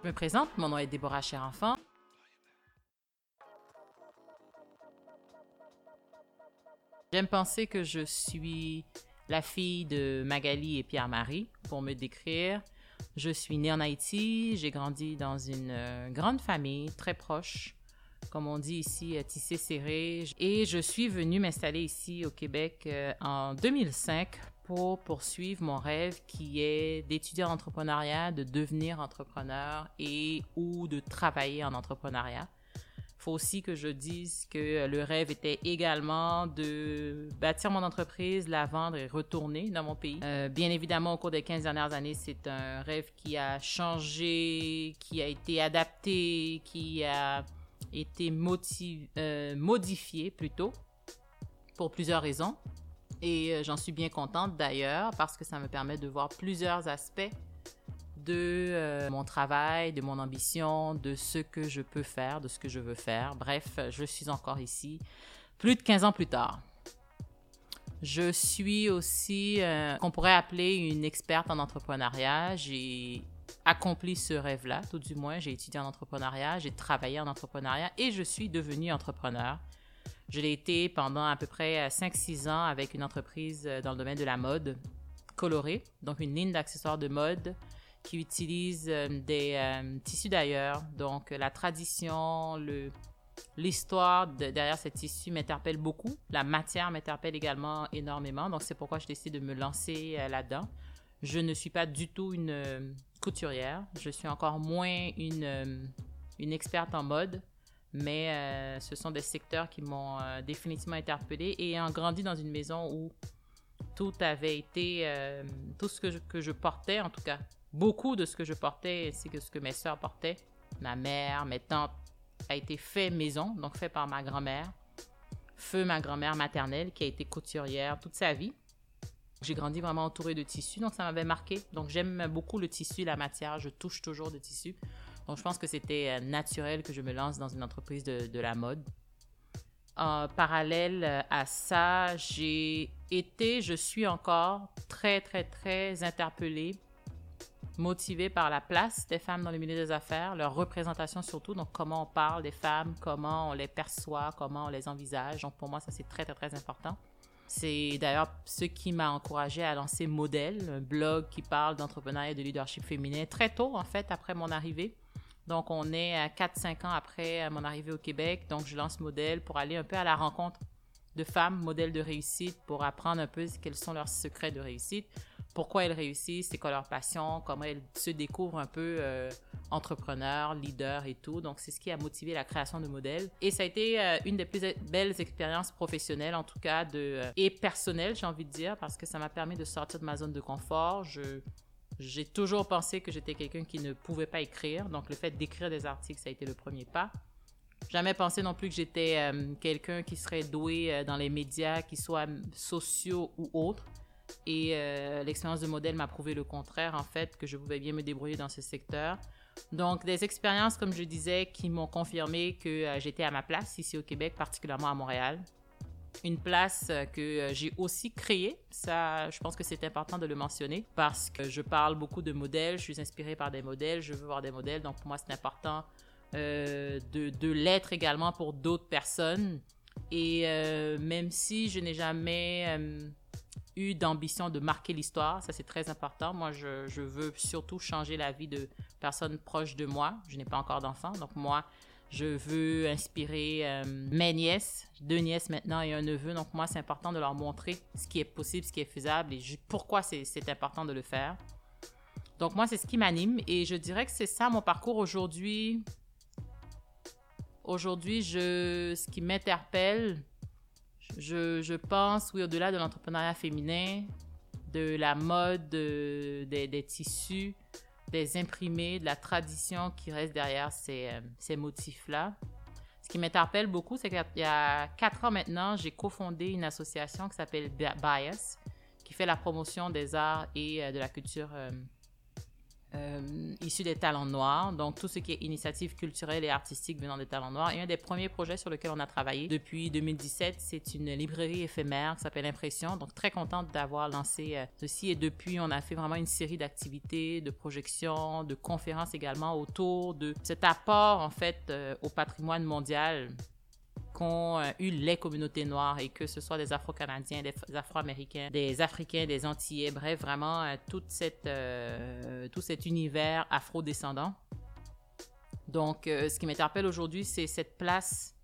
Je me présente, mon nom est Déborah Cherenfant. J'aime penser que je suis la fille de Magali et Pierre-Marie. Pour me décrire, je suis née en Haïti, j'ai grandi dans une grande famille, très proche, comme on dit ici, tissé serré. Et je suis venue m'installer ici au Québec en 2005 pour poursuivre mon rêve qui est d'étudier en entrepreneuriat, de devenir entrepreneur et ou de travailler en entrepreneuriat. Il faut aussi que je dise que le rêve était également de bâtir mon entreprise, la vendre et retourner dans mon pays. Bien évidemment, au cours des 15 dernières années, c'est un rêve qui a changé, qui a été adapté, qui a été modifié plutôt pour plusieurs raisons. Et j'en suis bien contente d'ailleurs parce que ça me permet de voir plusieurs aspects de mon travail, de mon ambition, de ce que je peux faire, de ce que je veux faire. Bref, je suis encore ici plus de 15 ans plus tard. Je suis aussi, qu'on pourrait appeler une experte en entrepreneuriat. J'ai accompli ce rêve-là, tout du moins. J'ai étudié en entrepreneuriat, j'ai travaillé en entrepreneuriat et je suis devenue entrepreneur. Je l'ai été pendant à peu près 5-6 ans avec une entreprise dans le domaine de la mode colorée, donc une ligne d'accessoires de mode qui utilise des tissus d'ailleurs. Donc, la tradition, l'histoire derrière ces tissus m'interpelle beaucoup. La matière m'interpelle également énormément. Donc, c'est pourquoi je décide de me lancer là-dedans. Je ne suis pas du tout une couturière. Je suis encore moins une experte en mode. Mais ce sont des secteurs qui m'ont définitivement interpellée. Et ayant grandi dans une maison où tout avait été, tout ce que je portais en tout cas, beaucoup de ce que je portais ainsi que ce que mes sœurs portaient, ma mère, mes tantes, a été fait maison, donc fait par ma grand-mère. Feu, ma grand-mère maternelle, qui a été couturière toute sa vie. J'ai grandi vraiment entourée de tissus, donc ça m'avait marqué. Donc j'aime beaucoup le tissu, la matière, je touche toujours de tissu. Donc je pense que c'était naturel que je me lance dans une entreprise de la mode. En parallèle à ça, je suis encore très, très, très interpellée, motivée par la place des femmes dans le milieu des affaires, leur représentation surtout, donc comment on parle des femmes, comment on les perçoit, comment on les envisage. Donc pour moi, ça c'est très, très, très important. C'est d'ailleurs ce qui m'a encouragée à lancer Modèle, un blog qui parle d'entrepreneuriat et de leadership féminin, très tôt en fait, après mon arrivée. Donc on est à 4-5 ans après mon arrivée au Québec, donc je lance Modèle pour aller un peu à la rencontre de femmes, modèles de réussite, pour apprendre un peu quels sont leurs secrets de réussite. Pourquoi elles réussissent, c'est quoi leur passion, comment elles se découvrent un peu entrepreneurs, leaders et tout. Donc, c'est ce qui a motivé la création de Modèle. Et ça a été une des plus belles expériences professionnelles, en tout cas, et personnelles, j'ai envie de dire, parce que ça m'a permis de sortir de ma zone de confort. J'ai toujours pensé que j'étais quelqu'un qui ne pouvait pas écrire. Donc, le fait d'écrire des articles, ça a été le premier pas. Jamais pensé non plus que j'étais quelqu'un qui serait doué dans les médias, qu'ils soient sociaux ou autres. Et l'expérience de Modèle m'a prouvé le contraire, en fait, que je pouvais bien me débrouiller dans ce secteur. Donc, des expériences, comme je disais, qui m'ont confirmé que j'étais à ma place ici au Québec, particulièrement à Montréal. Une place que j'ai aussi créée. Ça, je pense que c'est important de le mentionner parce que je parle beaucoup de modèles, je suis inspirée par des modèles, je veux voir des modèles. Donc, pour moi, c'est important de l'être également pour d'autres personnes. Et même si je n'ai jamais eu d'ambition de marquer l'histoire, ça c'est très important. Moi, je veux surtout changer la vie de personnes proches de moi. Je n'ai pas encore d'enfants, donc moi, je veux inspirer mes nièces, 2 nièces maintenant et un neveu. Donc moi, c'est important de leur montrer ce qui est possible, ce qui est faisable et pourquoi c'est important de le faire. Donc moi, c'est ce qui m'anime et je dirais que c'est ça mon parcours aujourd'hui. Aujourd'hui, ce qui m'interpelle, je pense, oui, au-delà de l'entrepreneuriat féminin, de la mode, des tissus, des imprimés, de la tradition qui reste derrière ces motifs-là. Ce qui m'interpelle beaucoup, c'est qu'il y a 4 ans maintenant, j'ai cofondé une association qui s'appelle B-Bias, qui fait la promotion des arts et de la culture issus des talents noirs, donc tout ce qui est initiative culturelle et artistique venant des talents noirs. Et un des premiers projets sur lequel on a travaillé depuis 2017, c'est une librairie éphémère qui s'appelle Impression, donc très contente d'avoir lancé ceci. Et depuis, on a fait vraiment une série d'activités, de projections, de conférences également autour de cet apport en fait au patrimoine mondial qu'ont eu les communautés noires, et que ce soit des Afro-Canadiens, des Afro-Américains, des Africains, des Antillais, bref, vraiment tout cet univers afro-descendant. Donc, ce qui m'interpelle aujourd'hui, c'est cette place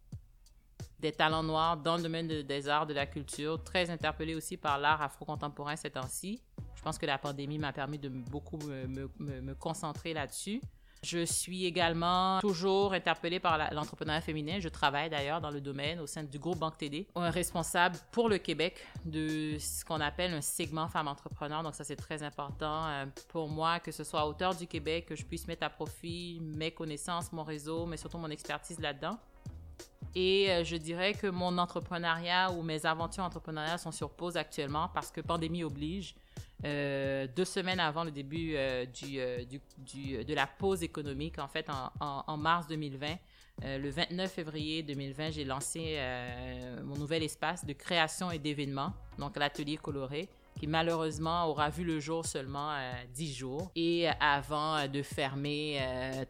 des talents noirs dans le domaine des arts, de la culture, très interpellée aussi par l'art afro-contemporain ces temps-ci. Je pense que la pandémie m'a permis de beaucoup me concentrer là-dessus. Je suis également toujours interpellée par l'entrepreneuriat féminin. Je travaille d'ailleurs dans le domaine au sein du groupe Banque TD, responsable pour le Québec de ce qu'on appelle un segment femmes entrepreneurs. Donc ça, c'est très important pour moi, que ce soit à hauteur du Québec, que je puisse mettre à profit mes connaissances, mon réseau, mais surtout mon expertise là-dedans. Et je dirais que mon entrepreneuriat ou mes aventures entrepreneuriales sont sur pause actuellement parce que pandémie oblige. 2 semaines avant le début de la pause économique, en fait, en mars 2020, le 29 février 2020, j'ai lancé mon nouvel espace de création et d'événements, donc l'atelier coloré, qui malheureusement aura vu le jour seulement 10 jours, et avant de fermer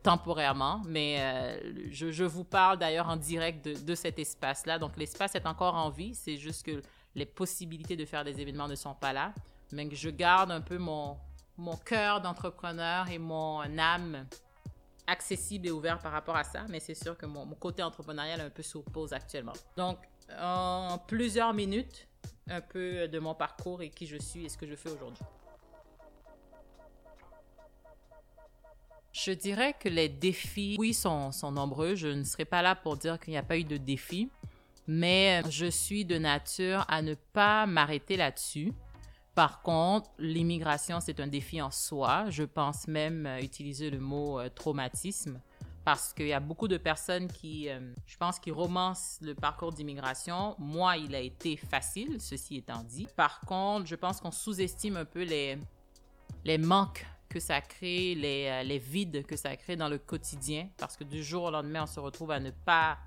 temporairement. Mais je vous parle d'ailleurs en direct de cet espace-là. Donc l'espace est encore en vie, c'est juste que les possibilités de faire des événements ne sont pas là. Mais que je garde un peu mon cœur d'entrepreneur et mon âme accessible et ouverte par rapport à ça. Mais c'est sûr que mon côté entrepreneurial est un peu sur pause actuellement. Donc, en plusieurs minutes, un peu de mon parcours et qui je suis et ce que je fais aujourd'hui. Je dirais que les défis, oui, sont nombreux. Je ne serai pas là pour dire qu'il n'y a pas eu de défis. Mais je suis de nature à ne pas m'arrêter là-dessus. Par contre, l'immigration, c'est un défi en soi. Je pense même utiliser le mot traumatisme, parce qu'il y a beaucoup de personnes qui romancent le parcours d'immigration. Moi, il a été facile, ceci étant dit. Par contre, je pense qu'on sous-estime un peu les manques que ça crée, les vides que ça crée dans le quotidien, parce que du jour au lendemain, on se retrouve à ne pas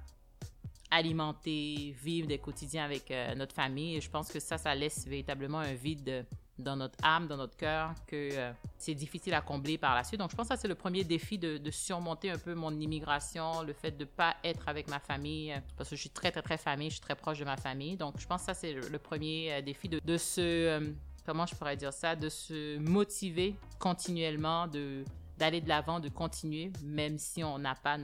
alimenter, vivre des quotidiens avec notre famille. Et je pense que ça laisse véritablement un vide dans notre âme, dans notre cœur, que c'est difficile à combler par la suite. Donc, je pense que ça, c'est le premier défi de surmonter un peu mon immigration, le fait de ne pas être avec ma famille, parce que je suis très, très, très famille, je suis très proche de ma famille. Donc, je pense que ça, c'est le premier défi de se... comment je pourrais dire ça? De se motiver continuellement, d'aller de l'avant, de continuer, même si on n'a pas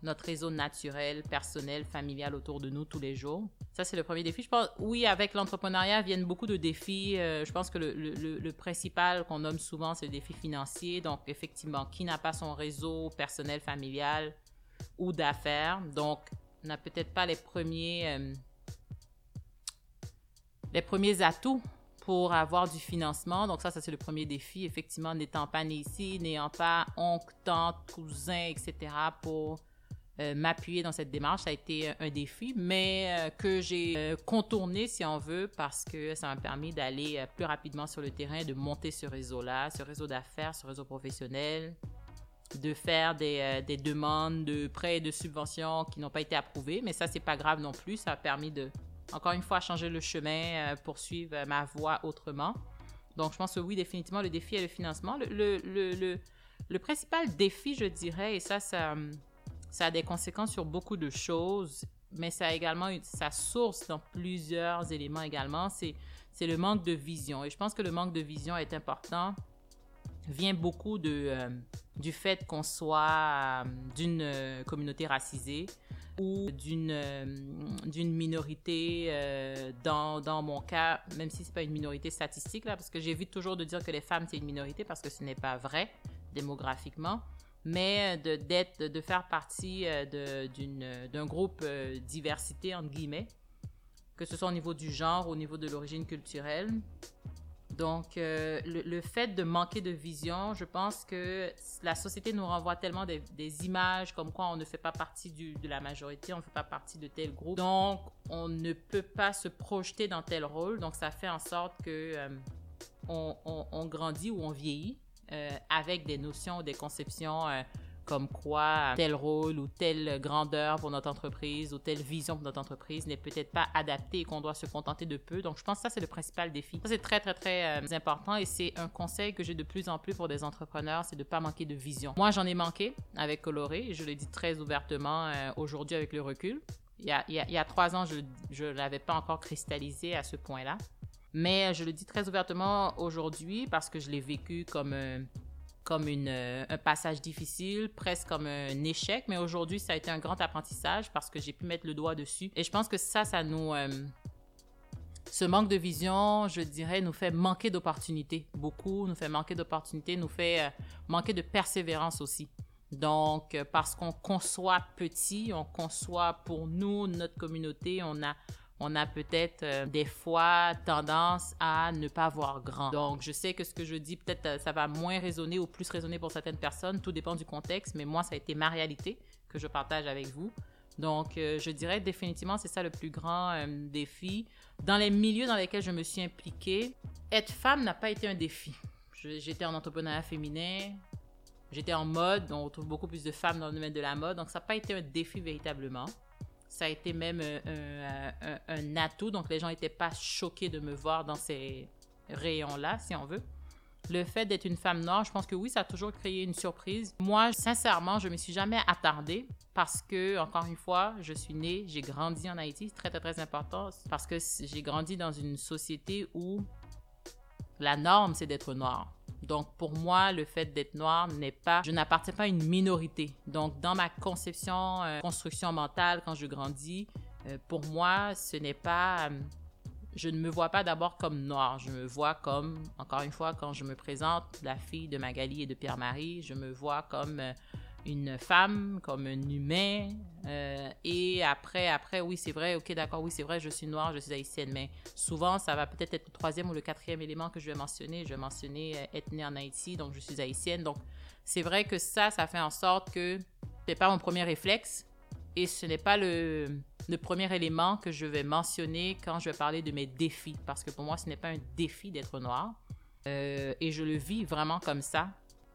notre réseau naturel, personnel, familial autour de nous tous les jours. Ça, c'est le premier défi. Je pense, oui, avec l'entrepreneuriat viennent beaucoup de défis. Je pense que le principal qu'on nomme souvent, c'est le défi financier. Donc, effectivement, qui n'a pas son réseau personnel, familial ou d'affaires, donc n'a peut-être pas les premiers atouts pour avoir du financement. Donc ça, c'est le premier défi. Effectivement, n'étant pas né ici, n'ayant pas oncle, tante, cousin, etc. pour m'appuyer dans cette démarche, ça a été un défi, mais que j'ai contourné, si on veut, parce que ça m'a permis d'aller plus rapidement sur le terrain, de monter ce réseau-là, ce réseau d'affaires, ce réseau professionnel, de faire des demandes de prêts et de subventions qui n'ont pas été approuvées, mais ça, c'est pas grave non plus. Ça a permis de, encore une fois, changer le chemin, poursuivre ma voie autrement. Donc, je pense que oui, définitivement, le défi est le financement. Le principal défi, je dirais, et ça a des conséquences sur beaucoup de choses, mais ça a également sa source dans plusieurs éléments également. C'est le manque de vision. Et je pense que le manque de vision est important, vient beaucoup du fait qu'on soit d'une communauté racisée ou d'une minorité, dans mon cas, même si ce n'est pas une minorité statistique, là, parce que j'évite toujours de dire que les femmes, c'est une minorité, parce que ce n'est pas vrai démographiquement. Mais de faire partie d'un groupe diversité, entre guillemets, que ce soit au niveau du genre, au niveau de l'origine culturelle. Donc, le fait de manquer de vision, je pense que la société nous renvoie tellement des images comme quoi on ne fait pas partie de la majorité, on ne fait pas partie de tel groupe. Donc, on ne peut pas se projeter dans tel rôle. Donc, ça fait en sorte que on grandit ou on vieillit avec des notions, des conceptions comme quoi tel rôle ou telle grandeur pour notre entreprise ou telle vision pour notre entreprise n'est peut-être pas adaptée et qu'on doit se contenter de peu. Donc, je pense que ça, c'est le principal défi. Ça, c'est très, très, très important et c'est un conseil que j'ai de plus en plus pour des entrepreneurs, c'est de ne pas manquer de vision. Moi, j'en ai manqué avec Coloré, je le dis très ouvertement aujourd'hui avec le recul. Il y a 3 ans, je ne l'avais pas encore cristallisé à ce point-là. Mais je le dis très ouvertement aujourd'hui parce que je l'ai vécu comme un passage difficile, presque comme un échec. Mais aujourd'hui, ça a été un grand apprentissage parce que j'ai pu mettre le doigt dessus. Et je pense que ça nous... ce manque de vision, je dirais, nous fait manquer d'opportunités. Beaucoup nous fait manquer d'opportunités, nous fait manquer de persévérance aussi. Donc, parce qu'on conçoit petit, on conçoit pour nous, notre communauté, on a peut-être des fois tendance à ne pas voir grand. Donc, je sais que ce que je dis, peut-être ça va moins résonner ou plus résonner pour certaines personnes. Tout dépend du contexte, mais moi, ça a été ma réalité que je partage avec vous. Donc, je dirais définitivement, c'est ça le plus grand défi. Dans les milieux dans lesquels je me suis impliquée, être femme n'a pas été un défi. J'étais en entrepreneuriat féminin, j'étais en mode, on trouve beaucoup plus de femmes dans le domaine de la mode, donc ça n'a pas été un défi véritablement. Ça a été même un atout, donc les gens n'étaient pas choqués de me voir dans ces rayons-là, si on veut. Le fait d'être une femme noire, je pense que oui, ça a toujours créé une surprise. Moi, sincèrement, je ne me suis jamais attardée parce que, encore une fois, je suis née, j'ai grandi en Haïti, c'est très, très, très important, parce que j'ai grandi dans une société où la norme, c'est d'être noire. Donc, pour moi, le fait d'être noire n'est pas... Je n'appartiens pas à une minorité. Donc, dans ma conception, construction mentale, quand je grandis, pour moi, ce n'est pas... je ne me vois pas d'abord comme noire. Je me vois comme, encore une fois, quand je me présente, la fille de Magali et de Pierre-Marie, je me vois comme une femme, comme un humain. Et après, oui, c'est vrai, OK, d'accord, oui, c'est vrai, je suis noire, je suis haïtienne. Mais souvent, ça va peut-être être le 3e ou le 4e élément que je vais mentionner. Je vais mentionner être née en Haïti, donc je suis haïtienne. Donc, c'est vrai que ça fait en sorte que ce n'est pas mon premier réflexe et ce n'est pas le premier élément que je vais mentionner quand je vais parler de mes défis. Parce que pour moi, ce n'est pas un défi d'être noire. Et je le vis vraiment comme ça.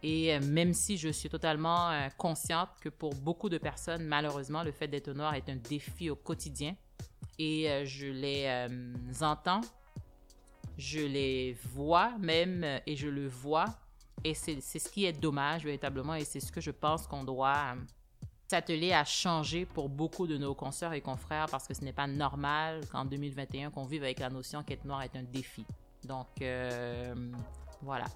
Et même si je suis totalement consciente que pour beaucoup de personnes, malheureusement, le fait d'être noire est un défi au quotidien. Et je les entends, je les vois même, et je le vois. Et c'est ce qui est dommage véritablement, et c'est ce que je pense qu'on doit s'atteler à changer pour beaucoup de nos consoeurs et confrères, parce que ce n'est pas normal qu'en 2021, qu'on vive avec la notion qu'être noire est un défi. Donc, voilà.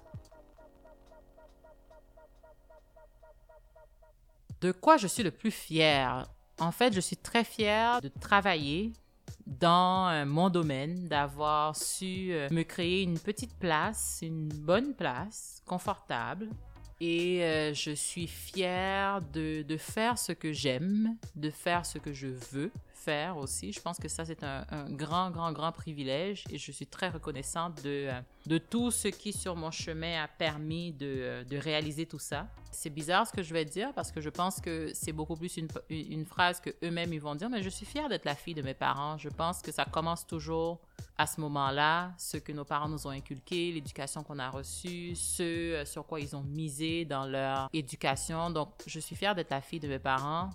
De quoi je suis le plus fière? En fait, je suis très fière de travailler dans mon domaine, d'avoir su me créer une petite place, une bonne place, confortable. Et je suis fière de faire ce que j'aime, de faire ce que je veux faire aussi. Je pense que ça, c'est un grand, grand, grand privilège et je suis très reconnaissante de tout ce qui, sur mon chemin, a permis de réaliser tout ça. C'est bizarre ce que je vais dire parce que je pense que c'est beaucoup plus une phrase qu'eux-mêmes ils vont dire, mais je suis fière d'être la fille de mes parents. Je pense que ça commence toujours à ce moment-là, ce que nos parents nous ont inculqué, l'éducation qu'on a reçue, ce sur quoi ils ont misé dans leur éducation. Donc, je suis fière d'être la fille de mes parents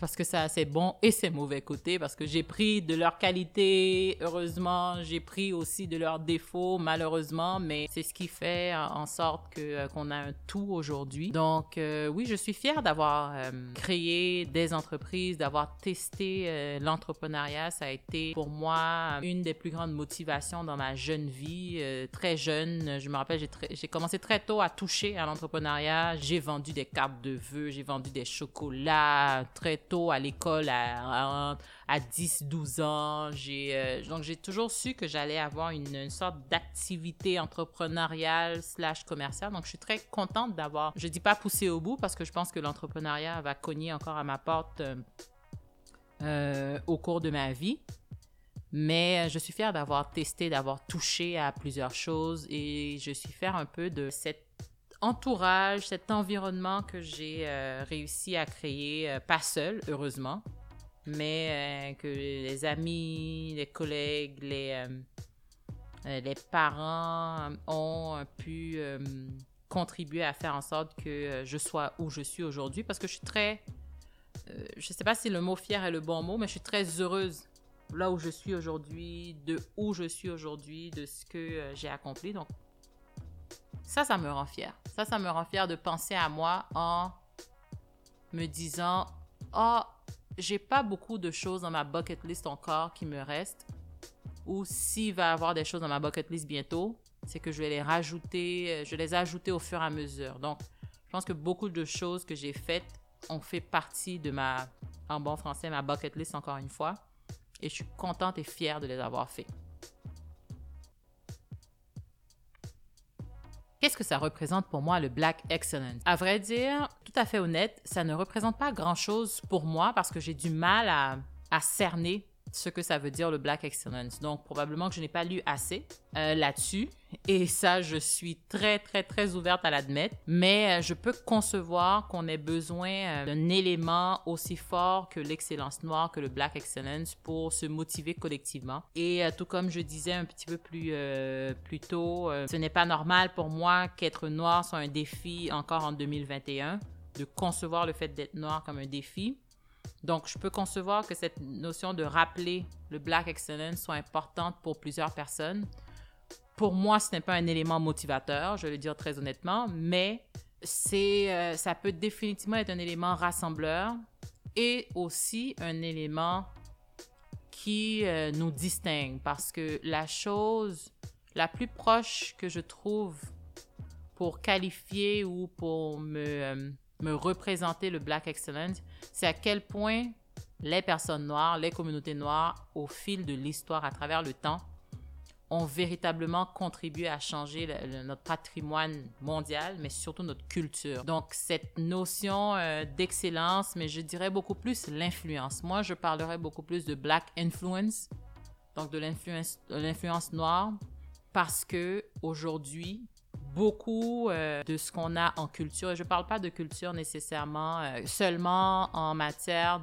parce que ça a ses bons et ses mauvais côtés, parce que j'ai pris de leurs qualités, heureusement, j'ai pris aussi de leurs défauts, malheureusement, mais c'est ce qui fait en sorte qu'on a un tout aujourd'hui. Donc, oui, je suis fière d'avoir créé des entreprises, d'avoir testé l'entrepreneuriat. Ça a été pour moi une des plus grandes motivations dans ma jeune vie. Très jeune, je me rappelle, j'ai commencé très tôt à toucher à l'entrepreneuriat. J'ai vendu des cartes de vœux, j'ai vendu des chocolats très tôt à l'école, à 10-12 ans. Donc, j'ai toujours su que j'allais avoir une sorte d'activité entrepreneuriale / commerciale. Donc, je suis très contente d'avoir... Je ne dis pas poussé au bout parce que je pense que l'entrepreneuriat va cogner encore à ma porte au cours de ma vie. Mais je suis fière d'avoir testé, d'avoir touché à plusieurs choses et je suis fière un peu de cette entourage, cet environnement que j'ai réussi à créer, pas seule, heureusement, mais que les amis, les collègues, les parents ont pu contribué à faire en sorte que je sois où je suis aujourd'hui, parce que je suis très, je ne sais pas si le mot fière est le bon mot, mais je suis très heureuse là où je suis aujourd'hui, de où je suis aujourd'hui, de ce que j'ai accompli. Donc, ça me rend fière. Ça me rend fière de penser à moi en me disant, oh, j'ai pas beaucoup de choses dans ma bucket list encore qui me restent, ou s'il va y avoir des choses dans ma bucket list bientôt, c'est que je vais les rajouter, je les ai ajoutées au fur et à mesure. Donc, je pense que beaucoup de choses que j'ai faites ont fait partie de ma, en bon français, ma bucket list encore une fois, et je suis contente et fière de les avoir fait. Qu'est-ce que ça représente pour moi, le Black Excellence? À vrai dire, tout à fait honnête, ça ne représente pas grand-chose pour moi parce que j'ai du mal à cerner ce que ça veut dire le Black Excellence. Donc, probablement que je n'ai pas lu assez là-dessus. Et ça, je suis très, très, très ouverte à l'admettre. Mais je peux concevoir qu'on ait besoin d'un élément aussi fort que l'excellence noire, que le Black Excellence, pour se motiver collectivement. Et tout comme je disais un petit peu plus tôt, ce n'est pas normal pour moi qu'être noire soit un défi encore en 2021, de concevoir le fait d'être noire comme un défi. Donc, je peux concevoir que cette notion de rappeler le Black Excellence soit importante pour plusieurs personnes. Pour moi, ce n'est pas un élément motivateur, je vais le dire très honnêtement, mais ça peut définitivement être un élément rassembleur et aussi un élément qui nous distingue, parce que la chose la plus proche que je trouve pour qualifier ou pour me représenter le Black Excellence, c'est à quel point les personnes noires, les communautés noires, au fil de l'histoire, à travers le temps, ont véritablement contribué à changer notre patrimoine mondial, mais surtout notre culture. Donc, cette notion d'excellence, mais je dirais beaucoup plus l'influence. Moi, je parlerais beaucoup plus de Black Influence, donc de l'influence noire, parce qu'aujourd'hui, beaucoup de ce qu'on a en culture, et je ne parle pas de culture nécessairement seulement en matière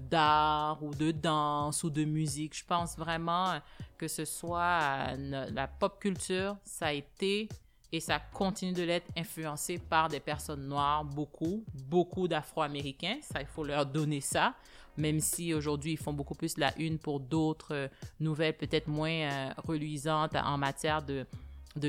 d'art ou de danse ou de musique. Je pense vraiment que ce soit la pop culture, ça a été et ça continue de l'être influencé par des personnes noires, beaucoup d'Afro-Américains, ça il faut leur donner ça, même si aujourd'hui ils font beaucoup plus la une pour d'autres nouvelles peut-être moins reluisantes en matière de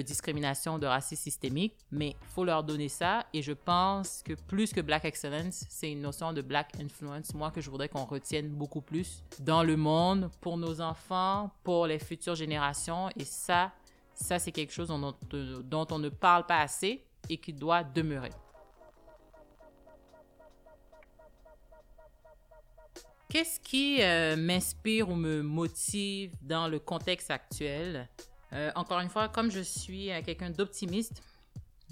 discrimination, de racisme systémique, mais il faut leur donner ça, et je pense que plus que Black Excellence, c'est une notion de Black Influence, moi, que je voudrais qu'on retienne beaucoup plus dans le monde, pour nos enfants, pour les futures générations, et ça c'est quelque chose dont on ne parle pas assez et qui doit demeurer. Qu'est-ce qui m'inspire ou me motive dans le contexte actuel? Encore une fois, comme je suis quelqu'un d'optimiste,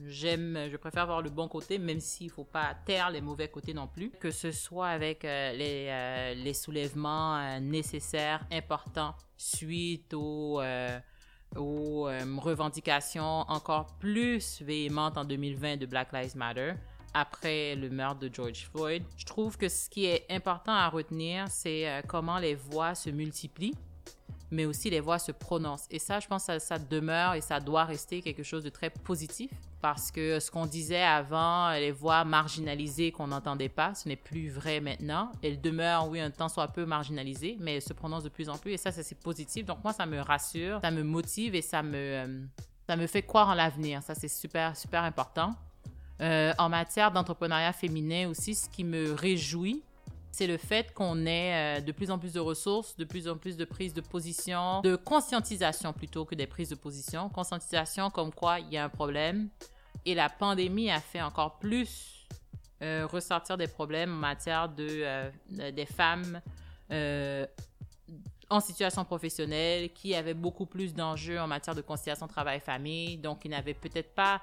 je préfère voir le bon côté, même s'il ne faut pas taire les mauvais côtés non plus. Que ce soit avec les soulèvements nécessaires, importants, suite aux revendications encore plus véhémentes en 2020 de Black Lives Matter, après le meurtre de George Floyd. Je trouve que ce qui est important à retenir, c'est comment les voix se multiplient, mais aussi les voix se prononcent. Et ça, je pense que ça demeure et ça doit rester quelque chose de très positif, parce que ce qu'on disait avant, les voix marginalisées qu'on n'entendait pas, ce n'est plus vrai maintenant. Elles demeurent, oui, un temps soit peu marginalisées, mais elles se prononcent de plus en plus, et ça, c'est positif. Donc moi, ça me rassure, ça me motive et ça me fait croire en l'avenir. Ça, c'est super, super important. En matière d'entrepreneuriat féminin aussi, ce qui me réjouit, c'est le fait qu'on ait de plus en plus de ressources, de plus en plus de prises de position, de conscientisation plutôt que des prises de position. Conscientisation comme quoi il y a un problème. Et la pandémie a fait encore plus ressortir des problèmes en matière des femmes en situation professionnelle, qui avaient beaucoup plus d'enjeux en matière de conciliation travail-famille, donc qui n'avaient peut-être pas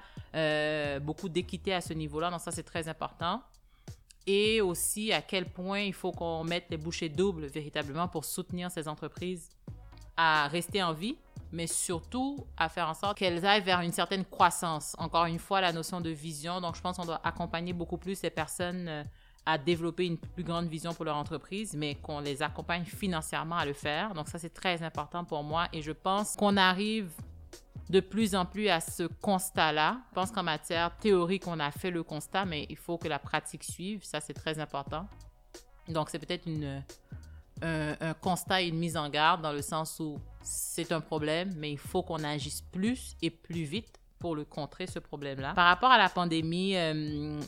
beaucoup d'équité à ce niveau-là. Donc ça, c'est très important. Et aussi à quel point il faut qu'on mette les bouchées doubles véritablement pour soutenir ces entreprises à rester en vie, mais surtout à faire en sorte qu'elles aillent vers une certaine croissance. Encore une fois, la notion de vision, donc je pense qu'on doit accompagner beaucoup plus ces personnes à développer une plus grande vision pour leur entreprise, mais qu'on les accompagne financièrement à le faire. Donc ça, c'est très important pour moi, et je pense qu'on arrive de plus en plus à ce constat-là. Je pense qu'en matière théorique, on a fait le constat, mais il faut que la pratique suive. Ça, c'est très important. Donc, c'est peut-être un constat et une mise en garde dans le sens où c'est un problème, mais il faut qu'on agisse plus et plus vite pour le contrer, ce problème-là. Par rapport à la pandémie,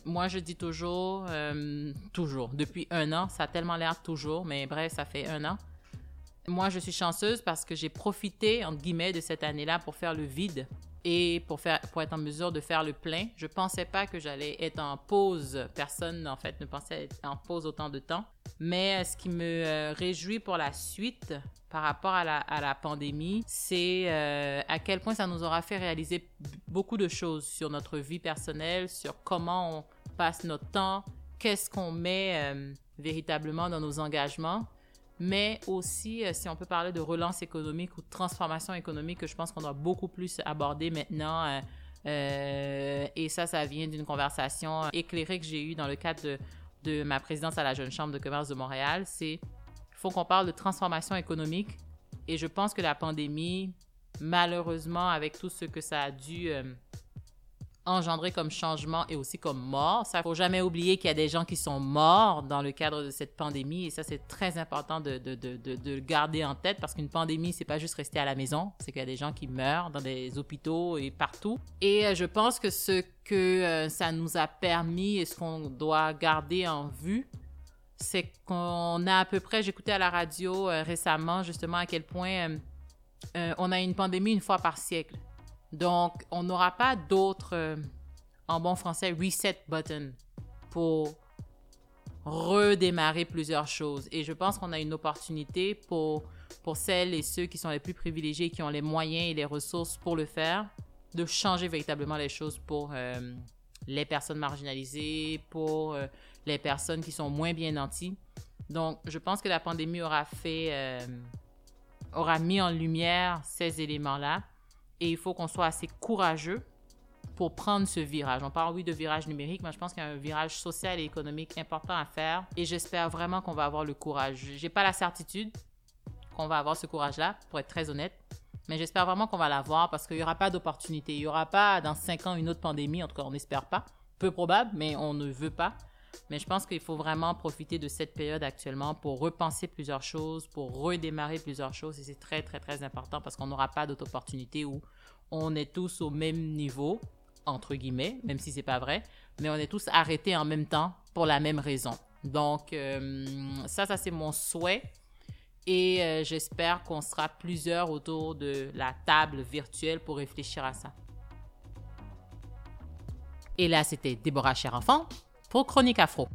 moi, je dis toujours, depuis 1 an, ça a tellement l'air toujours, mais bref, ça fait 1 an. Moi, je suis chanceuse parce que j'ai profité, entre guillemets, de cette année-là pour faire le vide et pour être en mesure de faire le plein. Je ne pensais pas que j'allais être en pause. Personne, en fait, ne pensait être en pause autant de temps. Mais ce qui me réjouit pour la suite par rapport à la pandémie, c'est à quel point ça nous aura fait réaliser beaucoup de choses sur notre vie personnelle, sur comment on passe notre temps, qu'est-ce qu'on met véritablement dans nos engagements. Mais aussi, si on peut parler de relance économique ou de transformation économique, que je pense qu'on doit beaucoup plus aborder maintenant. Et ça vient d'une conversation éclairée que j'ai eue dans le cadre de ma présidence à la Jeune Chambre de commerce de Montréal. C'est qu'il faut qu'on parle de transformation économique. Et je pense que la pandémie, malheureusement, avec tout ce que ça a dû engendrer comme changement et aussi comme mort. Il ne faut jamais oublier qu'il y a des gens qui sont morts dans le cadre de cette pandémie et ça, c'est très important de le garder en tête parce qu'une pandémie, ce n'est pas juste rester à la maison, c'est qu'il y a des gens qui meurent dans des hôpitaux et partout. Et je pense que ce que ça nous a permis et ce qu'on doit garder en vue, c'est qu'on a à peu près, j'écoutais à la radio récemment justement à quel point on a une pandémie 1 fois par siècle. Donc, on n'aura pas d'autres, en bon français, reset button pour redémarrer plusieurs choses. Et je pense qu'on a une opportunité pour celles et ceux qui sont les plus privilégiés, qui ont les moyens et les ressources pour le faire, de changer véritablement les choses pour les personnes marginalisées, pour les personnes qui sont moins bien nanties. Donc, je pense que la pandémie aura mis en lumière ces éléments-là. Et il faut qu'on soit assez courageux pour prendre ce virage. On parle, oui, de virage numérique, mais je pense qu'il y a un virage social et économique important à faire. Et j'espère vraiment qu'on va avoir le courage. Je n'ai pas la certitude qu'on va avoir ce courage-là, pour être très honnête. Mais j'espère vraiment qu'on va l'avoir parce qu'il n'y aura pas d'opportunité. Il n'y aura pas, dans 5 ans, une autre pandémie. En tout cas, on n'espère pas. Peu probable, mais on ne veut pas. Mais je pense qu'il faut vraiment profiter de cette période actuellement pour repenser plusieurs choses, pour redémarrer plusieurs choses. Et c'est très, très, très important parce qu'on n'aura pas d'autres opportunités où on est tous au même niveau, entre guillemets, même si c'est pas vrai, mais on est tous arrêtés en même temps pour la même raison. Donc, ça, c'est mon souhait. Et j'espère qu'on sera plusieurs autour de la table virtuelle pour réfléchir à ça. Et là, c'était Déborah Cherenfant pour Chronique Afro.